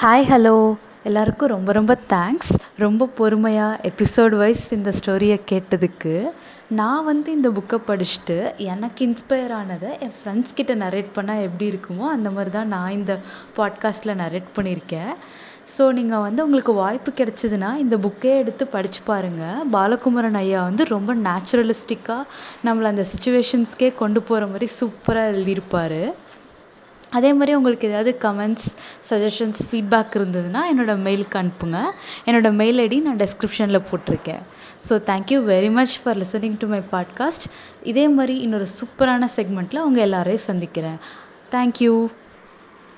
Hi, hello எல்லாருக்கும் ரொம்ப ரொம்ப தேங்க்ஸ். ரொம்ப பொறுமையாக எபிசோட் வைஸ் இந்த ஸ்டோரியை கேட்டதுக்கு. நான் இந்த புக்கை படிச்சுட்டு எனக்கு இன்ஸ்பயர் ஆனதை என் ஃப்ரெண்ட்ஸ் கிட்ட நரேட் பண்ணால் எப்படி இருக்குமோ அந்த மாதிரி தான் நான் இந்த பாட்காஸ்ட்டில் நரேட் பண்ணியிருக்கேன். ஸோ நீங்கள் உங்களுக்கு வாய்ப்பு கிடச்சிதுன்னா இந்த புக்கே எடுத்து படித்து பாருங்கள். பாலகுமரன் ஐயா ரொம்ப நேச்சுரலிஸ்டிக்காக நம்மளை அந்த சிச்சுவேஷன்ஸ்க்கே கொண்டு போகிற மாதிரி சூப்பராக எழுதியிருப்பார். அதே மாதிரி உங்களுக்கு ஏதாவது கமெண்ட்ஸ், சஜஷன்ஸ், ஃபீட்பேக் இருந்ததுன்னா என்னோடய மெயிலுக்கு அனுப்புங்க. என்னோடய மெயில் ஐடி நான் டெஸ்கிரிப்ஷனில் போட்டிருக்கேன். So thank you very much for listening to my podcast. இதே மாதிரி இன்னொரு சூப்பரான செக்மெண்ட்டில் உங்கள் எல்லாரையும் சந்திக்கிறேன். தேங்க்யூ.